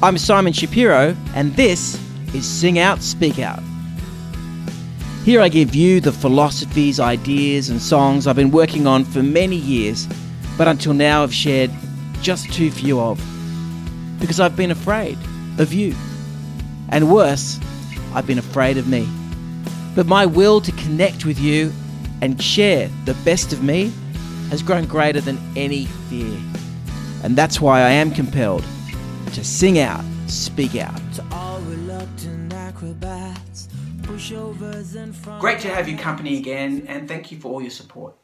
I'm Simon Shapiro, and this is Sing Out, Speak Out. Here I give you the philosophies, ideas, and songs I've been working on for many years, but until now I've shared just too few of. Because I've been afraid of you. And worse, I've been afraid of me. But my will to connect with you and share the best of me has grown greater than any fear. And that's why I am compelled to sing out, speak out. Great to have you company again, and thank you for all your support.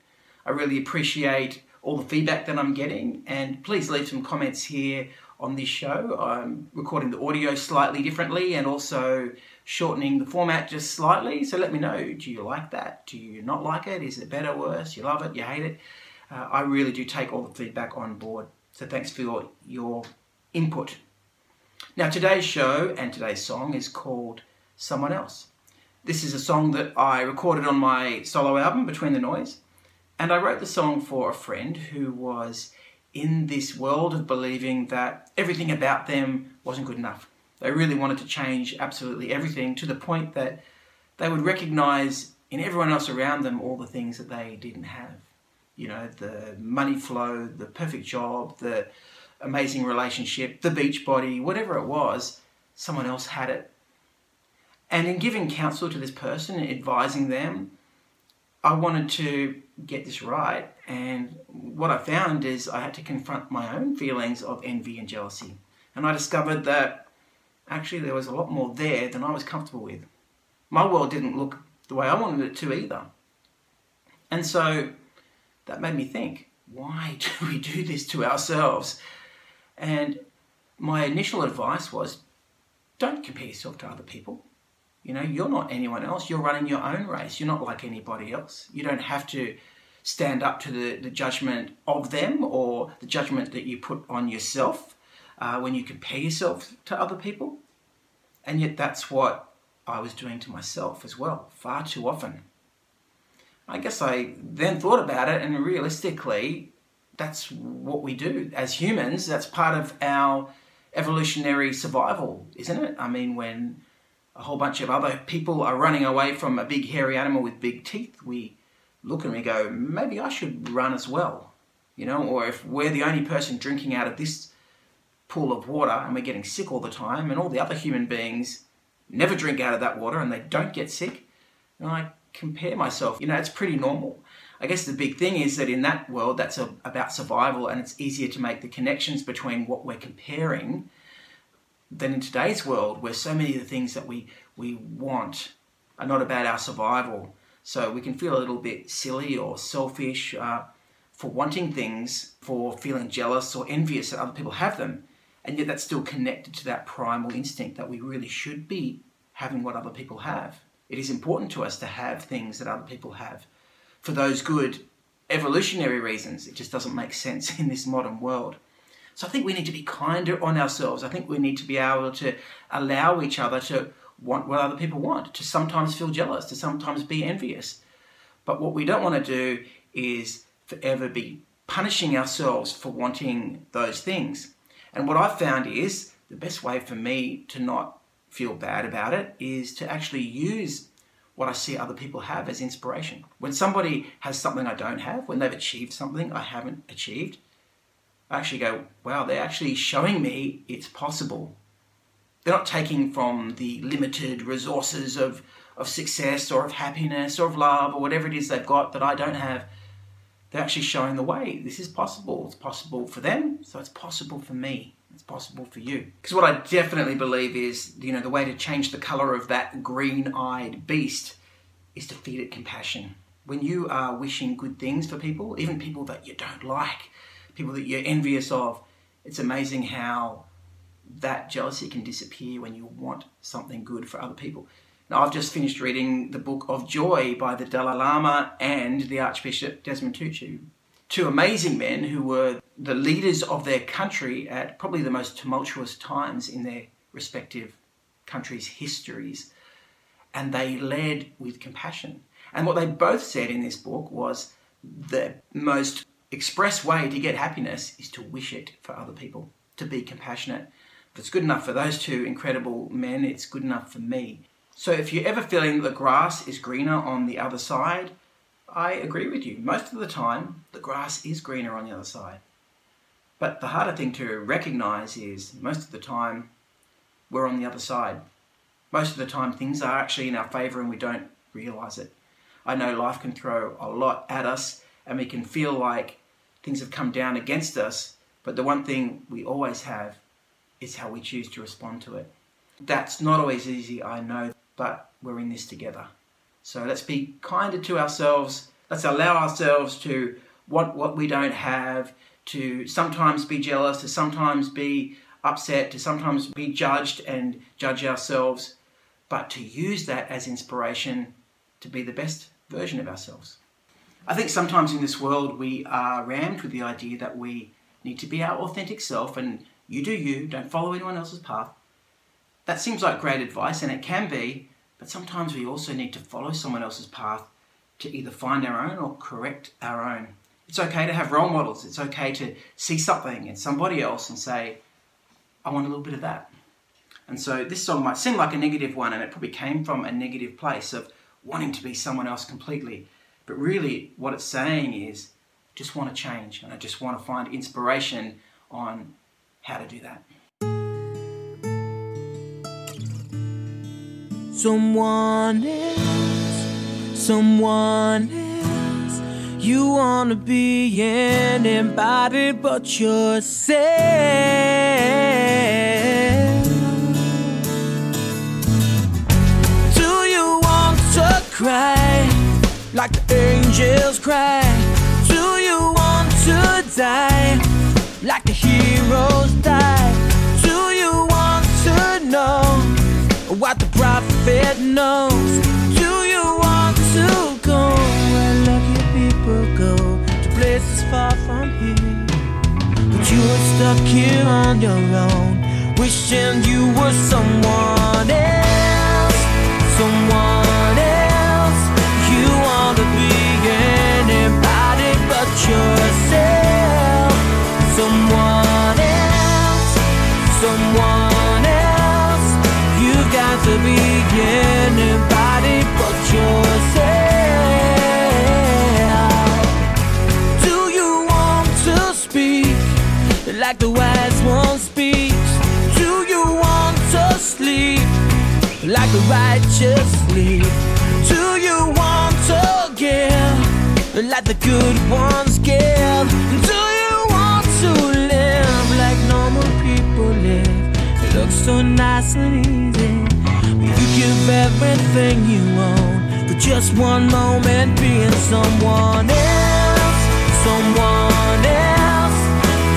I really appreciate all the feedback that I'm getting, and please leave some comments here on this show. I'm recording the audio slightly differently and also shortening the format just slightly. So let me know, do you like that? Do you not like it? Is it better, worse? You love it? You hate it? I really do take all the feedback on board. So thanks for your input. Now today's show and today's song is called Someone Else. This is a song that I recorded on my solo album, Between the Noise. And I wrote the song for a friend who was in this world of believing that everything about them wasn't good enough. They really wanted to change absolutely everything to the point that they would recognize in everyone else around them all the things that they didn't have. You know, the money flow, the perfect job, the amazing relationship, the beach body, whatever it was, someone else had it. And in giving counsel to this person and advising them, I wanted to get this right, and what I found is I had to confront my own feelings of envy and jealousy, and I discovered that actually there was a lot more there than I was comfortable with. My world didn't look the way I wanted it to either, and so that made me think, why do we do this to ourselves? And my initial advice was, don't compare yourself to other people. You know, you're not anyone else. You're running your own race. You're not like anybody else. You don't have to stand up to the judgment of them or the judgment that you put on yourself when you compare yourself to other people. And yet that's what I was doing to myself as well, far too often. I guess I then thought about it, and realistically, that's what we do as humans. That's part of our evolutionary survival, isn't it? I mean, when a whole bunch of other people are running away from a big hairy animal with big teeth, we look and we go, maybe I should run as well, you know? Or if we're the only person drinking out of this pool of water and we're getting sick all the time, and all the other human beings never drink out of that water and they don't get sick, and I compare myself, you know, it's pretty normal. I guess the big thing is that in that world, that's about survival, and it's easier to make the connections between what we're comparing than in today's world, where so many of the things that we want are not about our survival. So we can feel a little bit silly or selfish for wanting things, for feeling jealous or envious that other people have them. And yet that's still connected to that primal instinct that we really should be having what other people have. It is important to us to have things that other people have. For those good evolutionary reasons, it just doesn't make sense in this modern world. So I think we need to be kinder on ourselves. I think we need to be able to allow each other to want what other people want, to sometimes feel jealous, to sometimes be envious. But what we don't want to do is forever be punishing ourselves for wanting those things. And what I've found is the best way for me to not feel bad about it is to actually use what I see other people have as inspiration. When somebody has something I don't have, when they've achieved something I haven't achieved, I actually go, wow, they're actually showing me it's possible. They're not taking from the limited resources of success or of happiness or of love or whatever it is they've got that I don't have. They're actually showing the way. This is possible. It's possible for them, so it's possible for me. It's possible for you. Because what I definitely believe is, you know, the way to change the color of that green-eyed beast is to feed it compassion. When you are wishing good things for people, even people that you don't like, people that you're envious of, it's amazing how that jealousy can disappear when you want something good for other people. Now, I've just finished reading the Book of Joy by the Dalai Lama and the Archbishop Desmond Tutu, two amazing men who were the leaders of their country at probably the most tumultuous times in their respective countries' histories. And they led with compassion. And what they both said in this book was the most express way to get happiness is to wish it for other people, to be compassionate. If it's good enough for those two incredible men, it's good enough for me. So if you're ever feeling the grass is greener on the other side, I agree with you. Most of the time, the grass is greener on the other side. But the harder thing to recognize is most of the time, we're on the other side. Most of the time, things are actually in our favor and we don't realize it. I know life can throw a lot at us and we can feel like things have come down against us, but the one thing we always have is how we choose to respond to it. That's not always easy, I know, but we're in this together. So let's be kinder to ourselves. Let's allow ourselves to want what we don't have, to sometimes be jealous, to sometimes be upset, to sometimes be judged and judge ourselves, but to use that as inspiration to be the best version of ourselves. I think sometimes in this world we are rammed with the idea that we need to be our authentic self and you do you, don't follow anyone else's path. That seems like great advice, and it can be, but sometimes we also need to follow someone else's path to either find our own or correct our own. It's okay to have role models. It's okay to see something in somebody else and say, I want a little bit of that. And so this song might seem like a negative one, and it probably came from a negative place of wanting to be someone else completely. But really what it's saying is, I just want to change, and I just want to find inspiration on how to do that. Someone else, you want to be anybody but yourself. Do you want to cry like the angels cry? Do you want to die like the heroes die? Do you want to know what the prophet knows? Do you want to go where lucky people go, to places far from here? But you are stuck here on your own, wishing you were someone else. Someone else. You want to be anybody but yourself. Someone else. Someone to be anybody but yourself. Do you want to speak like the wise one speaks? Do you want to sleep like the righteous sleep? Do you want to give like the good ones give? Do you want to live like normal people live? It looks so nice and easy. Give everything you own for just one moment being someone else. Someone else.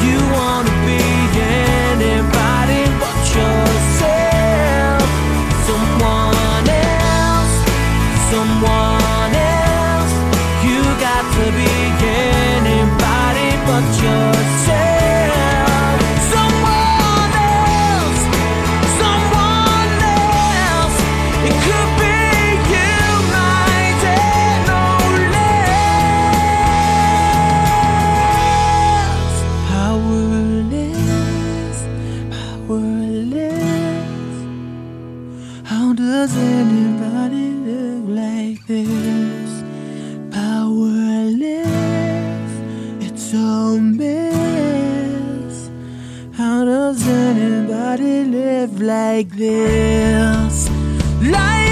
You want to be anybody but yourself. Someone else. Someone else. You got to be anybody but yourself. Like this, like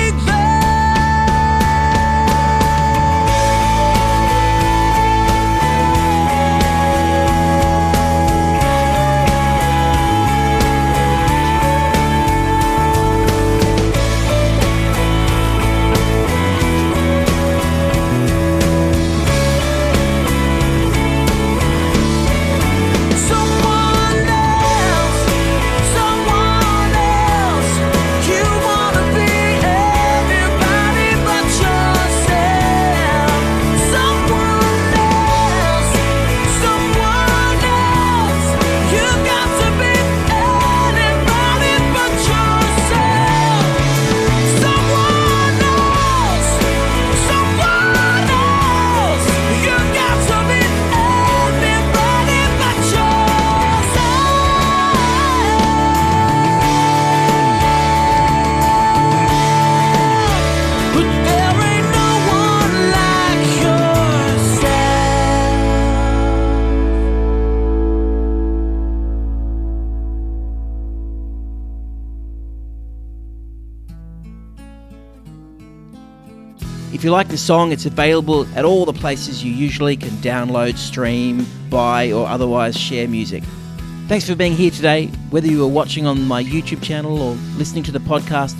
you like this song, it's available at all the places you usually can download, stream, buy, or otherwise share music. Thanks for being here today. Whether you are watching on my YouTube channel or listening to the podcast,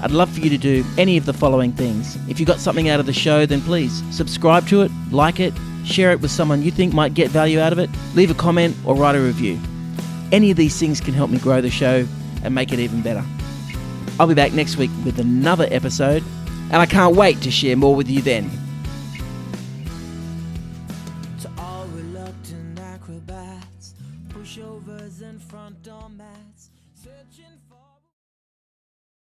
I'd love for you to do any of the following things. If you got something out of the show, then please subscribe to it, like it, share it with someone you think might get value out of it, leave a comment or write a review. Any of these things can help me grow the show and make it even better. I'll be back next week with another episode, and I can't wait to share more with you then. To all reluctant acrobats, pushovers and front door mats, searching for